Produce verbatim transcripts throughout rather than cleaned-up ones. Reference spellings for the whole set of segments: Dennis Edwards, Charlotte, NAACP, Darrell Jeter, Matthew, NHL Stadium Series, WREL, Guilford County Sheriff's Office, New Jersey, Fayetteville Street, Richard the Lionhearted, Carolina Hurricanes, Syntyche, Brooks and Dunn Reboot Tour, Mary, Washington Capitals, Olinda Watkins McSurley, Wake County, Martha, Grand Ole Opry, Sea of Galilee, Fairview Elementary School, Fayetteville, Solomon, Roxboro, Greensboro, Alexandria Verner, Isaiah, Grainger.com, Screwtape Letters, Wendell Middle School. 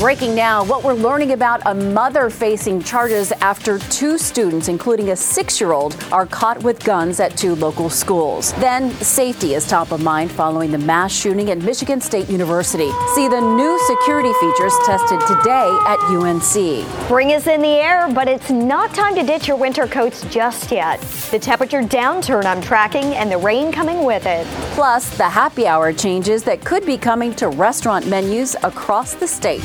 Breaking now, what we're learning about a mother facing charges after two students, including a six-year-old, are caught with guns at two local schools. Then, safety is top of mind following the mass shooting at Michigan State University. See the new security features tested today at U N C. Spring is in the air, but it's not time to ditch your winter coats just yet. The temperature downturn I'm tracking and the rain coming with it. Plus, the happy hour changes that could be coming to restaurant menus across the state.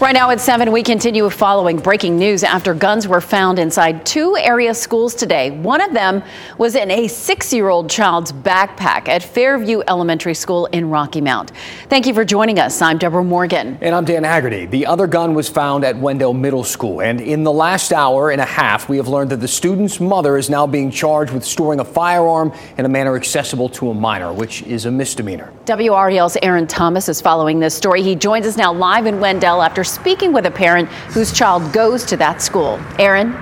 Right now at seven, we continue following breaking news after guns were found inside two area schools today. One of them was in a six-year-old child's backpack at Fairview Elementary School in Rocky Mount. Thank you for joining us. I'm Deborah Morgan. And I'm Dan Haggerty. The other gun was found at Wendell Middle School. And in the last hour and a half, we have learned that the student's mother is now being charged with storing a firearm in a manner accessible to a minor, which is a misdemeanor. W R E L's Aaron Thomas is following this story. He joins us now live in Wendell after speaking with a parent whose child goes to that school. Aaron?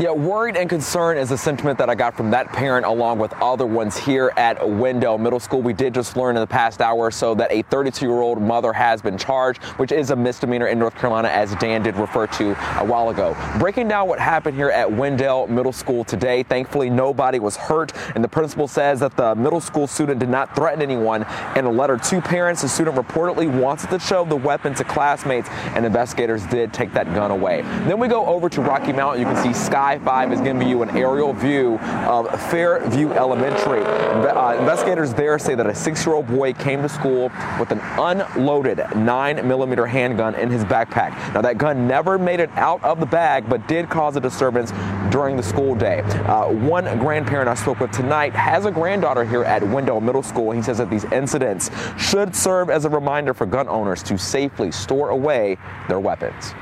Yeah, worried and concerned is a sentiment that I got from that parent along with other ones here at Wendell Middle School. We did just learn in the past hour or so that a thirty-two-year-old mother has been charged, which is a misdemeanor in North Carolina, as Dan did refer to a while ago. Breaking down what happened here at Wendell Middle School today, thankfully nobody was hurt, and the principal says that the middle school student did not threaten anyone. In a letter to parents, the student reportedly wanted to show the weapon to classmates, and investigators did take that gun away. Then we go over to Rocky Mount. You can see Sky I five is giving you an aerial view of Fairview Elementary. Uh, investigators there say that a six-year-old boy came to school with an unloaded nine millimeter handgun in his backpack. Now, that gun never made it out of the bag, but did cause a disturbance during the school day. Uh, one grandparent I spoke with tonight has a granddaughter here at Wendell Middle School. He says that these incidents should serve as a reminder for gun owners to safely store away their weapons.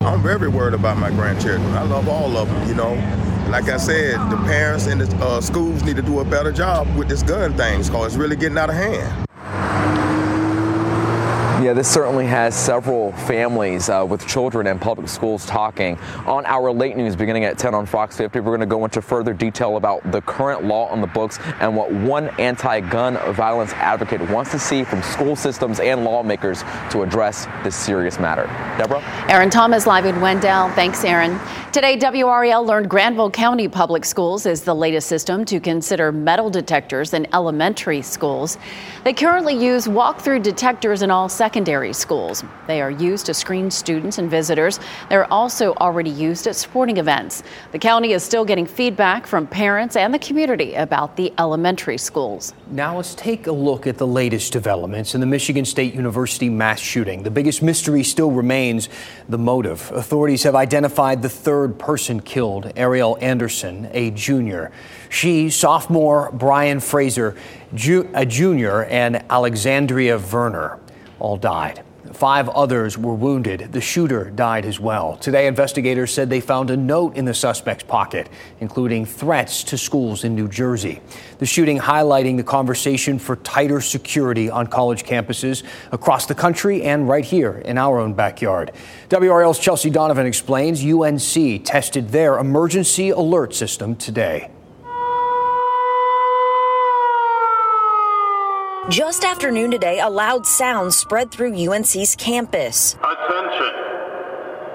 I'm very worried about my grandchildren. I love all of them, you know. Like I said, the parents and the uh, schools need to do a better job with this gun thing, because it's really getting out of hand. Yeah, this certainly has several families uh, with children in public schools talking. On our late news beginning at ten on Fox fifty, we're going to go into further detail about the current law on the books and what one anti-gun violence advocate wants to see from school systems and lawmakers to address this serious matter. Deborah? Aaron Thomas live in Wendell. Thanks, Aaron. Today, W R E L learned Granville County Public Schools is the latest system to consider metal detectors in elementary schools. They currently use walk-through detectors in all sections. Secondary schools. They are used to screen students and visitors. They're also already used at sporting events. The county is still getting feedback from parents and the community about the elementary schools. Now let's take a look at the latest developments in the Michigan State University mass shooting. The biggest mystery still remains the motive. Authorities have identified the third person killed, Ariel Anderson, a junior. She, sophomore Brian Fraser, ju- a junior, and Alexandria Verner all died. Five others were wounded. The shooter died as well. Today, investigators said they found a note in the suspect's pocket, including threats to schools in New Jersey. The shooting highlighting the conversation for tighter security on college campuses across the country and right here in our own backyard. W R L's Chelsea Donovan explains U N C tested their emergency alert system today. Just after noon today, a loud sound spread through U N C's campus. Attention.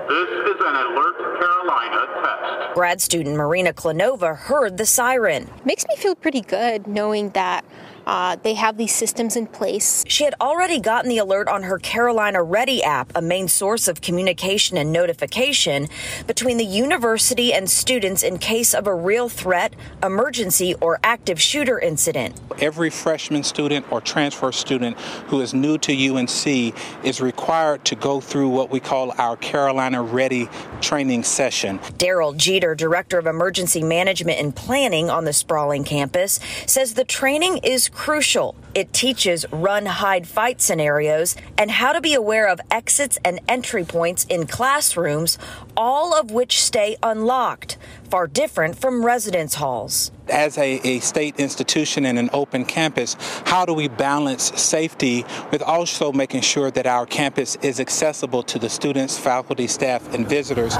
This is an Alert Carolina test. Grad student Marina Klonova heard the siren. Makes me feel pretty good knowing that Uh, they have these systems in place. She had already gotten the alert on her Carolina Ready app, a main source of communication and notification between the university and students in case of a real threat, emergency, or active shooter incident. Every freshman student or transfer student who is new to U N C is required to go through what we call our Carolina Ready training session. Darrell Jeter, director of emergency management and planning on the sprawling campus, says the training is crucial. It teaches run, hide, fight scenarios and how to be aware of exits and entry points in classrooms, all of which stay unlocked, far different from residence halls. As a, a state institution and an open campus, how do we balance safety with also making sure that our campus is accessible to the students, faculty, staff, and visitors?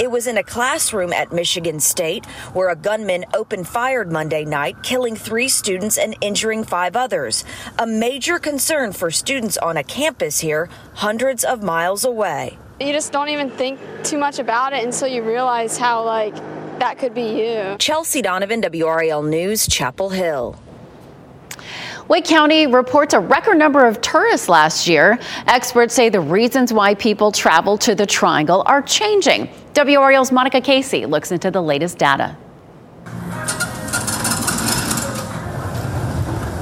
It was in a classroom at Michigan State where a gunman opened fire Monday night, killing three students and injuring five others. A major concern for students on a campus here, hundreds of miles away. You just don't even think too much about it until you realize how, like, that could be you. Chelsea Donovan, W R A L News, Chapel Hill. Wake County reports a record number of tourists last year. Experts say the reasons why people travel to the Triangle are changing. W R A L's Monica Casey looks into the latest data.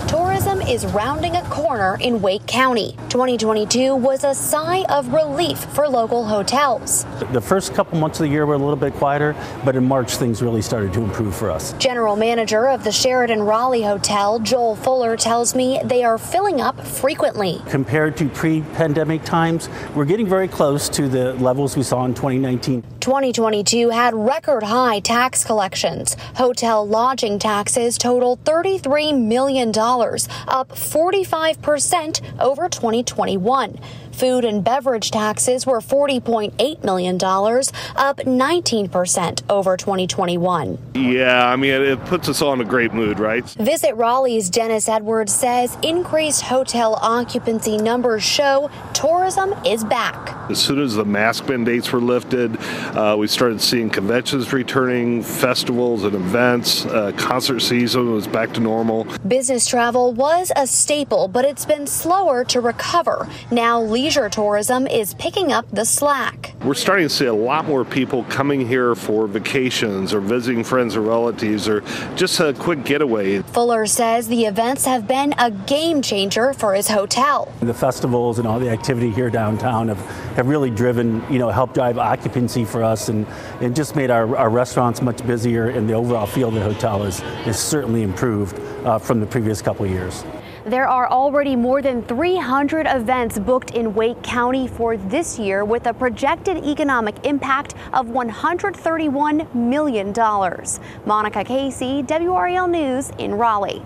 Tourism is rounding a corner in Wake County. twenty twenty-two was a sigh of relief for local hotels. The first couple months of the year were a little bit quieter, but in March things really started to improve for us. General manager of the Sheraton Raleigh Hotel, Joel Fuller, tells me they are filling up frequently. Compared to pre-pandemic times, we're getting very close to the levels we saw in twenty nineteen. twenty twenty-two had record high tax collections. Hotel lodging taxes totaled thirty-three million dollars. Up forty-five percent over twenty twenty-one. Food and beverage taxes were forty point eight million dollars, up nineteen percent over twenty twenty-one. Yeah, I mean, it puts us all in a great mood, right? Visit Raleigh's Dennis Edwards says increased hotel occupancy numbers show tourism is back. As soon as the mask mandates were lifted, uh, we started seeing conventions returning, festivals and events, uh, concert season was back to normal. Business travel was a staple, but it's been slower to recover. Now, leisure tourism is picking up the slack. We're starting to see a lot more people coming here for vacations or visiting friends or relatives or just a quick getaway. Fuller says the events have been a game changer for his hotel. The festivals and all the activity here downtown have, have really driven, you know, helped drive occupancy for us and, and just made our, our restaurants much busier, and the overall feel of the hotel is, is certainly improved uh, from the previous couple of years. There are already more than three hundred events booked in Wake County for this year with a projected economic impact of one hundred thirty-one million dollars. Monica Casey, W R A L News in Raleigh.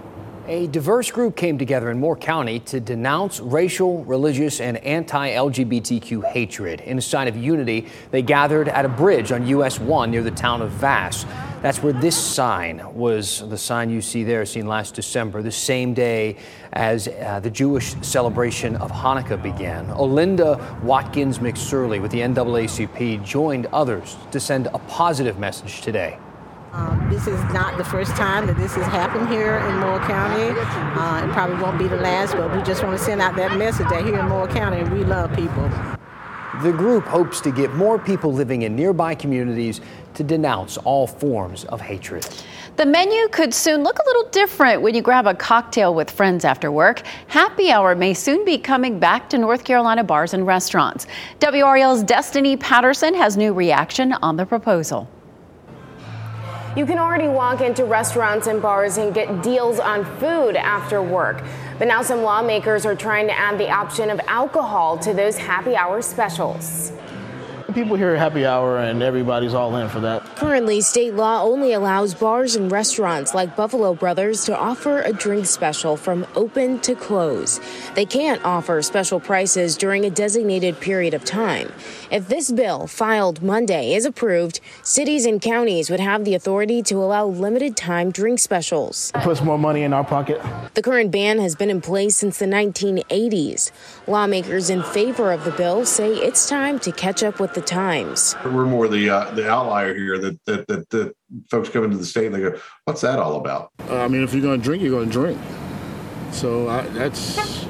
A diverse group came together in Moore County to denounce racial, religious, and anti-L G B T Q hatred. In a sign of unity, they gathered at a bridge on U S one near the town of Vass. That's where this sign was, the sign you see there, seen last December, the same day as uh, the Jewish celebration of Hanukkah began. Olinda Watkins McSurley with the N double A C P joined others to send a positive message today. Um, this is not the first time that this has happened here in Moore County. Uh, it probably won't be the last, but we just want to send out that message that here in Moore County, we love people. The group hopes to get more people living in nearby communities to denounce all forms of hatred. The menu could soon look a little different when you grab a cocktail with friends after work. Happy hour may soon be coming back to North Carolina bars and restaurants. W R A L's Destiny Patterson has new reaction on the proposal. You can already walk into restaurants and bars and get deals on food after work. But now some lawmakers are trying to add the option of alcohol to those happy hour specials. People here at happy hour and everybody's all in for that. Currently, state law only allows bars and restaurants like Buffalo Brothers to offer a drink special from open to close. They can't offer special prices during a designated period of time. If this bill, filed Monday, is approved, cities and counties would have the authority to allow limited time drink specials. It puts more money in our pocket. The current ban has been in place since the nineteen eighties. Lawmakers in favor of the bill say it's time to catch up with the times. We're more the, uh, the outlier here. that, that, that, that folks come into the state and they go, what's that all about? Uh, I mean, if you're going to drink, you're going to drink. So I, that's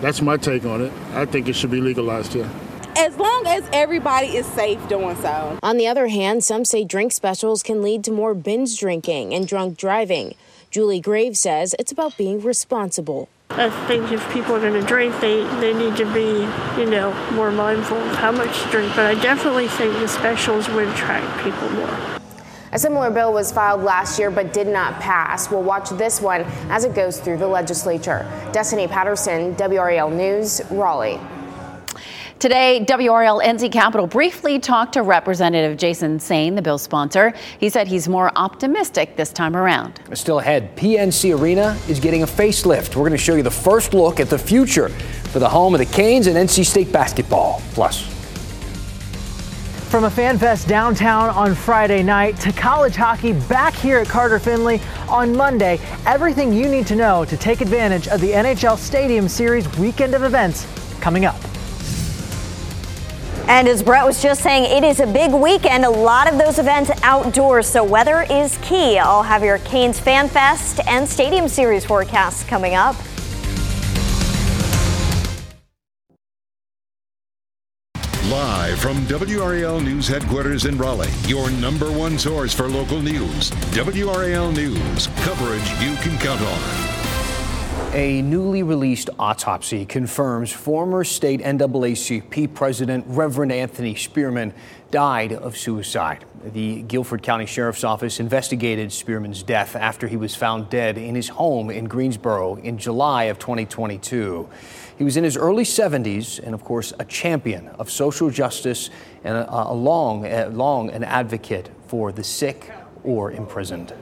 that's my take on it. I think it should be legalized here. As long as everybody is safe doing so. On the other hand, some say drink specials can lead to more binge drinking and drunk driving. Julie Graves says it's about being responsible. I think if people are going to drink, they, they need to be, you know, more mindful of how much to drink. But I definitely think the specials would attract people more. A similar bill was filed last year but did not pass. We'll watch this one as it goes through the legislature. Destiny Patterson, W R A L News, Raleigh. Today, W R L N C Capitol briefly talked to Representative Jason Sain, the bill's sponsor. He said he's more optimistic this time around. Still ahead, P N C Arena is getting a facelift. We're going to show you the first look at the future for the home of the Canes and N C State basketball. Plus, from a fan fest downtown on Friday night to college hockey back here at Carter-Finley on Monday, everything you need to know to take advantage of the N H L Stadium Series weekend of events coming up. And as Brett was just saying, it is a big weekend, a lot of those events outdoors, so weather is key. I'll have your Canes Fan Fest and Stadium Series forecasts coming up. Live from W R A L News Headquarters in Raleigh, your number one source for local news, W R A L News, coverage you can count on. A newly released autopsy confirms former state N double A C P President Reverend Anthony Spearman died of suicide. The Guilford County Sheriff's Office investigated Spearman's death after he was found dead in his home in Greensboro in July of twenty twenty-two. He was in his early seventies and, of course, a champion of social justice and a, a long, a, long an advocate for the sick or imprisoned.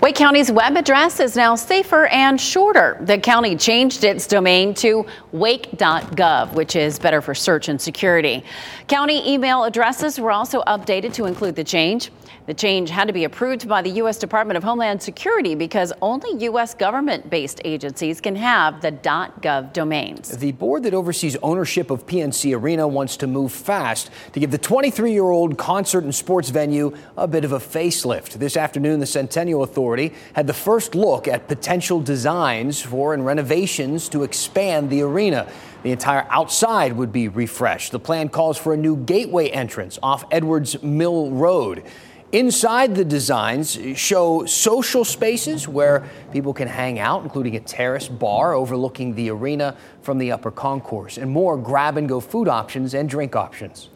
Wake County's web address is now safer and shorter. The county changed its domain to wake dot gov, which is better for search and security. County email addresses were also updated to include the change. The change had to be approved by the U S Department of Homeland Security because only U S government-based agencies can have the .gov domains. The board that oversees ownership of P N C Arena wants to move fast to give the twenty-three-year-old concert and sports venue a bit of a facelift. This afternoon, the Centennial Authority had the first look at potential designs for and renovations to expand the arena. The entire outside would be refreshed. The plan calls for a new gateway entrance off Edwards Mill Road. Inside, the designs show social spaces where people can hang out, including a terrace bar overlooking the arena from the upper concourse, and more grab-and-go food options and drink options.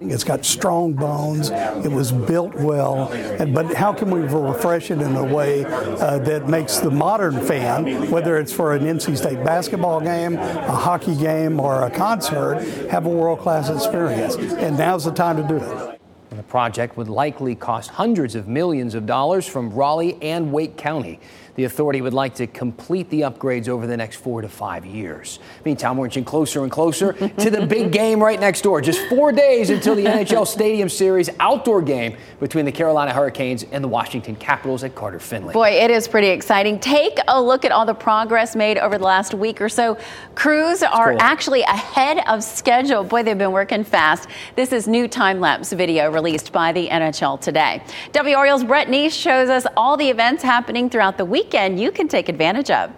It's got strong bones. It was built well, but how can we refresh it in a way uh, that makes the modern fan, whether it's for an N C State basketball game, a hockey game, or a concert, have a world-class experience? And now's the time to do it. The project would likely cost hundreds of millions of dollars from Raleigh and Wake County. The authority would like to complete the upgrades over the next four to five years. Meantime, we're inching closer and closer to the big game right next door. Just four days until the N H L Stadium Series outdoor game between the Carolina Hurricanes and the Washington Capitals at Carter-Finley. Boy, it is pretty exciting. Take a look at all the progress made over the last week or so. Crews are cool. Actually ahead of schedule. Boy, they've been working fast. This is new time-lapse video released by the N H L today. W R A L's Brett Neese shows us all the events happening throughout the week Weekend you can take advantage of.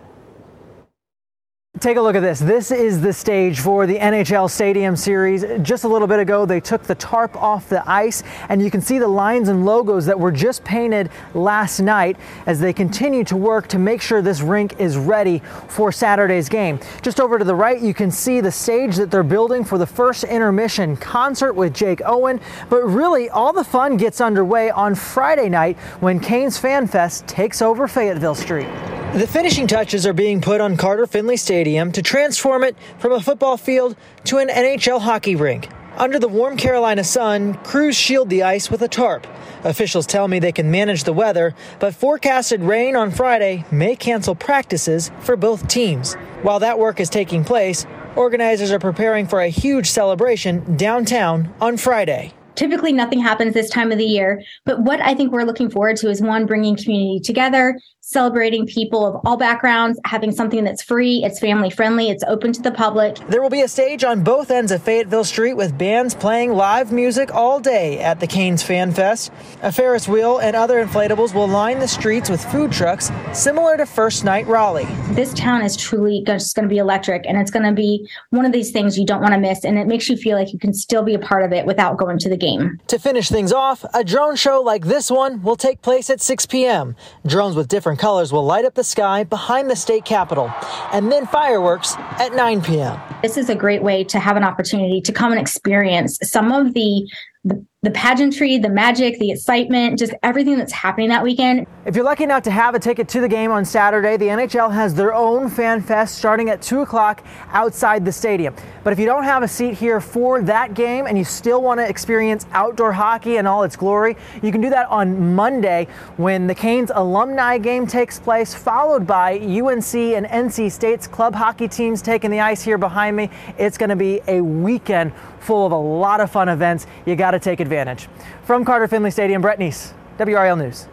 Take a look at this. This is the stage for the N H L Stadium Series. Just a little bit ago, they took the tarp off the ice, and you can see the lines and logos that were just painted last night as they continue to work to make sure this rink is ready for Saturday's game. Just over to the right, you can see the stage that they're building for the first intermission concert with Jake Owen. But really, all the fun gets underway on Friday night when Canes Fan Fest takes over Fayetteville Street. The finishing touches are being put on Carter-Finley Stadium to transform it from a football field to an N H L hockey rink. Under the warm Carolina sun, crews shield the ice with a tarp. Officials tell me they can manage the weather, but forecasted rain on Friday may cancel practices for both teams. While that work is taking place, organizers are preparing for a huge celebration downtown on Friday. Typically, nothing happens this time of the year. But what I think we're looking forward to is, one, bringing community together, celebrating people of all backgrounds, having something that's free, it's family friendly, it's open to the public. There will be a stage on both ends of Fayetteville Street with bands playing live music all day at the Canes Fan Fest. A Ferris wheel and other inflatables will line the streets with food trucks, similar to First Night Raleigh. This town is truly just going to be electric, and it's going to be one of these things you don't want to miss, and it makes you feel like you can still be a part of it without going to the game. To finish things off, a drone show like this one will take place at six p.m. Drones with different colors will light up the sky behind the state capitol, and then fireworks at nine p.m. This is a great way to have an opportunity to come and experience some of the The, the pageantry, the magic, the excitement, just everything that's happening that weekend. If you're lucky enough to have a ticket to the game on Saturday, the N H L has their own fan fest starting at two o'clock outside the stadium. But if you don't have a seat here for that game and you still want to experience outdoor hockey in all its glory, you can do that on Monday when the Canes alumni game takes place, followed by U N C and N C State's club hockey teams taking the ice here behind me. It's going to be a weekend full of a lot of fun events. You got to take advantage. From Carter-Finley Stadium, Brett Neese, W R A L News.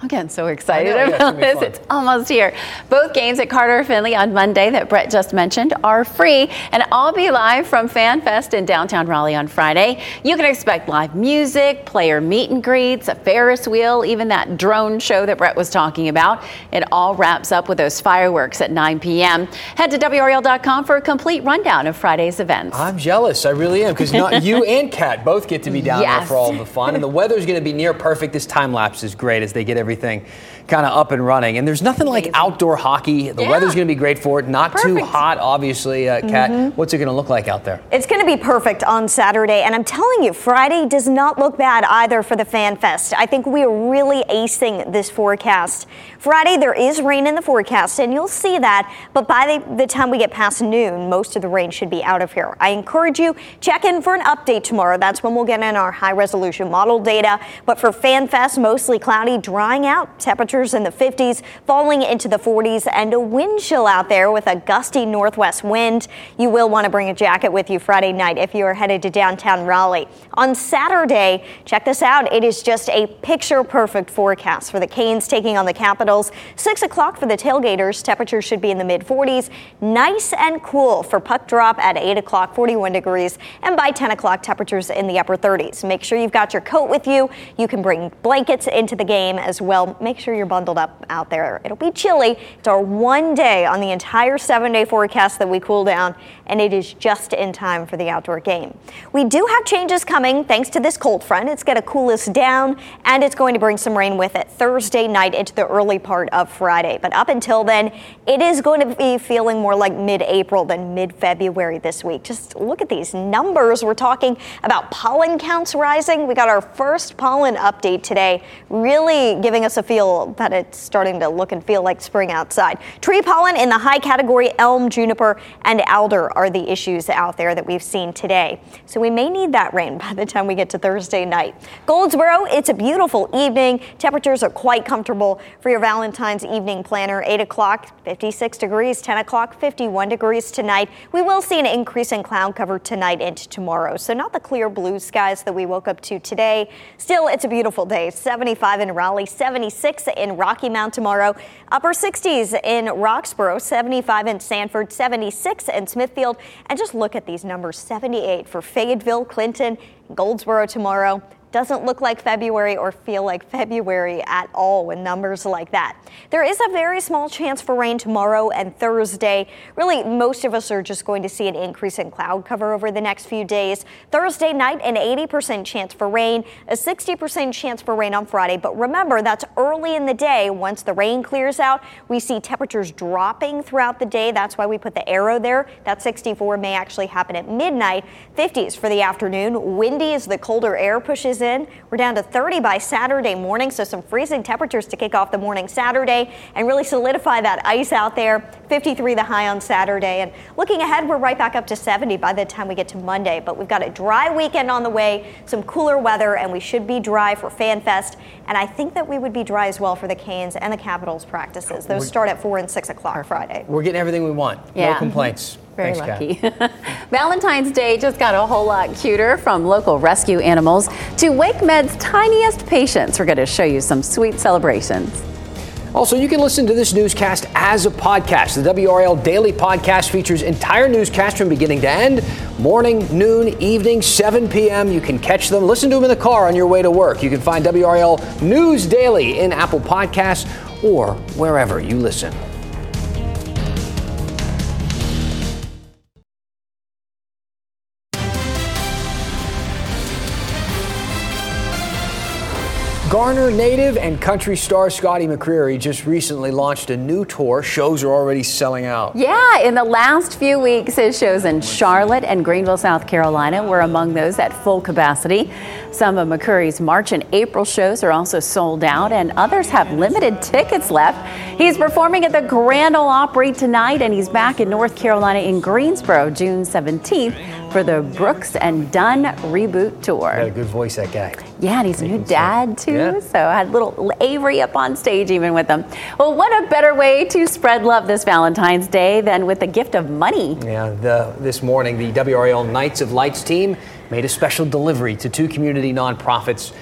Again, so excited know, about yeah, it's this. It's almost here. Both games at Carter-Finley on Monday that Brett just mentioned are free, and I'll be live from Fan Fest in downtown Raleigh on Friday. You can expect live music, player meet and greets, a Ferris wheel, even that drone show that Brett was talking about. It all wraps up with those fireworks at nine p.m. Head to W R A L dot com for a complete rundown of Friday's events. I'm jealous. I really am, because not you and Kat both get to be down yes. there for all the fun, and the weather's going to be near perfect. This time lapse is great as they get everything. Everything kind of up and running, and there's nothing like outdoor hockey. The yeah. weather's going to be great for it. Not perfect. Too hot, obviously. Uh, Kat, mm-hmm. What's it going to look like out there? It's going to be perfect on Saturday, and I'm telling you, Friday does not look bad either for the Fan Fest. I think we are really acing this forecast. Friday, there is rain in the forecast, and you'll see that, but by the, the time we get past noon, most of the rain should be out of here. I encourage you, check in for an update tomorrow. That's when we'll get in our high-resolution model data, but for Fan Fest, mostly cloudy, drying out, temperature in the fifties, falling into the forties, and a wind chill out there with a gusty northwest wind. You will want to bring a jacket with you Friday night if you are headed to downtown Raleigh. On Saturday, check this out. It is just a picture-perfect forecast for the Canes taking on the Capitals. six o'clock for the tailgaters. Temperatures should be in the mid-forties. Nice and cool for puck drop at eight o'clock, forty-one degrees, and by ten o'clock, temperatures in the upper thirties. Make sure you've got your coat with you. You can bring blankets into the game as well. Make sure you're bundled up out there. It'll be chilly. It's our one day on the entire seven-day forecast that we cool down, and it is just in time for the outdoor game. We do have changes coming thanks to this cold front. It's going to cool us down, and it's going to bring some rain with it Thursday night into the early part of Friday. But up until then, it is going to be feeling more like mid-April than mid-February this week. Just look at these numbers. We're talking about pollen counts rising. We got our first pollen update today, really giving us a feel that it's starting to look and feel like spring outside. Tree pollen in the high category, elm, juniper, and alder are the issues out there that we've seen today. So we may need that rain by the time we get to Thursday night. Goldsboro, it's a beautiful evening. Temperatures are quite comfortable for your Valentine's evening planner. eight o'clock, fifty-six degrees, ten o'clock, fifty-one degrees tonight. We will see an increase in cloud cover tonight into tomorrow. So not the clear blue skies that we woke up to today. Still, it's a beautiful day. seventy-five in Raleigh, seventy-six in Rocky Mount tomorrow, upper sixties in Roxboro, seventy-five in Sanford, seventy-six in Smithfield, and just look at these numbers, seventy-eight for Fayetteville, Clinton, Goldsboro tomorrow. Doesn't look like February or feel like February at all with numbers like that. There is a very small chance for rain tomorrow and Thursday. Really, most of us are just going to see an increase in cloud cover over the next few days. Thursday night, an eighty percent chance for rain, a sixty percent chance for rain on Friday. But remember, that's early in the day. Once the rain clears out, we see temperatures dropping throughout the day. That's why we put the arrow there. That sixty-four may actually happen at midnight. fifties for the afternoon. Windy as the colder air pushes in. We're down to thirty by Saturday morning, so some freezing temperatures to kick off the morning Saturday and really solidify that ice out there. fifty-three the high on Saturday, and looking ahead, we're right back up to seventy by the time we get to Monday, but we've got a dry weekend on the way, some cooler weather, and we should be dry for Fan Fest, and I think that we would be dry as well for the Canes and the Capitals practices. Those start at four and six o'clock Friday. We're getting everything we want. Yeah. No complaints. Very Thanks, lucky. Valentine's Day just got a whole lot cuter, from local rescue animals to Wake Med's tiniest patients. We're going to show you some sweet celebrations. Also, you can listen to this newscast as a podcast. The W R L Daily Podcast features entire newscasts from beginning to end. Morning, noon, evening, seven p.m. You can catch them. Listen to them in the car on your way to work. You can find W R L News Daily in Apple Podcasts or wherever you listen. Garner native and country star Scotty McCreery just recently launched a new tour. Shows are already selling out. Yeah, in the last few weeks, his shows in Charlotte and Greenville, South Carolina were among those at full capacity. Some of McCreery's March and April shows are also sold out, and others have limited tickets left. He's performing at the Grand Ole Opry tonight, and he's back in North Carolina in Greensboro June seventeenth for the Brooks and Dunn Reboot Tour. He had a good voice, that guy. Yeah, and he's a new dad, too. Yeah. So I had little Avery up on stage even with them. Well, what a better way to spread love this Valentine's Day than with the gift of money. Yeah, the, this morning the W R A L Knights of Lights team made a special delivery to two community nonprofits.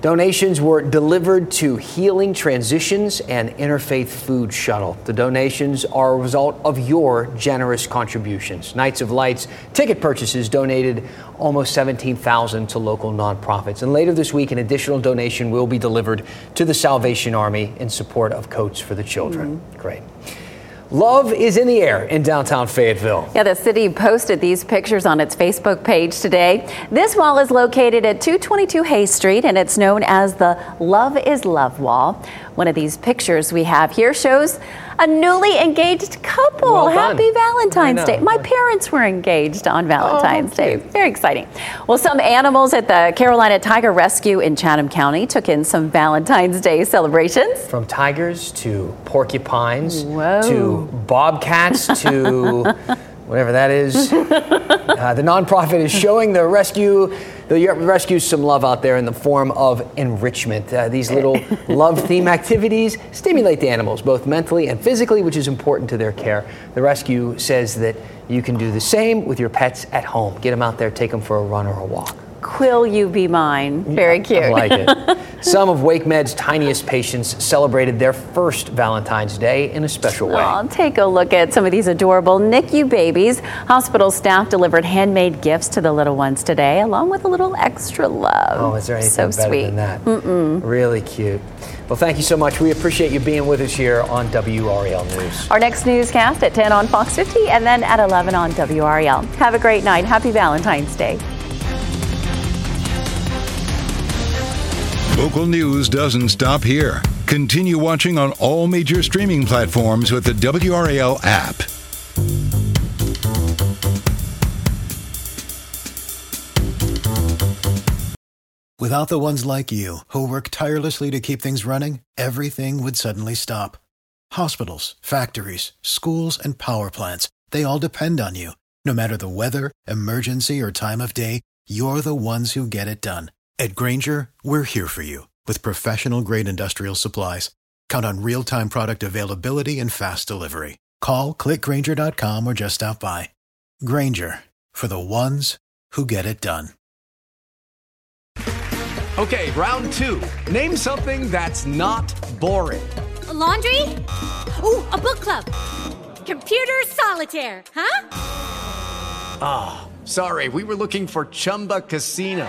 Donations were delivered to Healing Transitions and Interfaith Food Shuttle. The donations are a result of your generous contributions. Knights of Lights ticket purchases donated almost seventeen thousand dollars to local nonprofits. And later this week, an additional donation will be delivered to the Salvation Army in support of Coats for the Children. Mm-hmm. Great. Love is in the air in downtown Fayetteville. Yeah, the city posted these pictures on its Facebook page today. This wall is located at two twenty-two Hayes Street, and it's known as the Love is Love Wall. One of these pictures we have here shows a newly engaged couple. Well, happy Valentine's Day. My parents were engaged on Valentine's oh, Day. Very exciting. Well, some animals at the Carolina Tiger Rescue in Chatham County took in some Valentine's Day celebrations. From tigers to porcupines Whoa. to bobcats to whatever that is. Uh, the nonprofit is showing the rescue The rescues some love out there in the form of enrichment. Uh, these little love theme activities stimulate the animals, both mentally and physically, which is important to their care. The rescue says that you can do the same with your pets at home. Get them out there, take them for a run or a walk. Quill, you be mine. Very cute. I like it. Some of Wake Med's tiniest patients celebrated their first Valentine's Day in a special way. Oh, take a look at some of these adorable NICU babies. Hospital staff delivered handmade gifts to the little ones today, along with a little extra love. Oh, is there anything so better sweet. than that? Mm-mm. Really cute. Well, thank you so much. We appreciate you being with us here on W R E L News. Our next newscast at ten on Fox fifty and then at eleven on W R E L. Have a great night. Happy Valentine's Day. Local news doesn't stop here. Continue watching on all major streaming platforms with the W R A L app. Without the ones like you, who work tirelessly to keep things running, everything would suddenly stop. Hospitals, factories, schools, and power plants, they all depend on you. No matter the weather, emergency, or time of day, you're the ones who get it done. At Grainger, we're here for you with professional-grade industrial supplies. Count on real-time product availability and fast delivery. Call, click Grainger dot com, or just stop by. Grainger, for the ones who get it done. Okay, round two. Name something that's not boring. A laundry? Ooh, a book club. Computer solitaire, huh? Ah, oh, sorry, we were looking for Chumba Casino.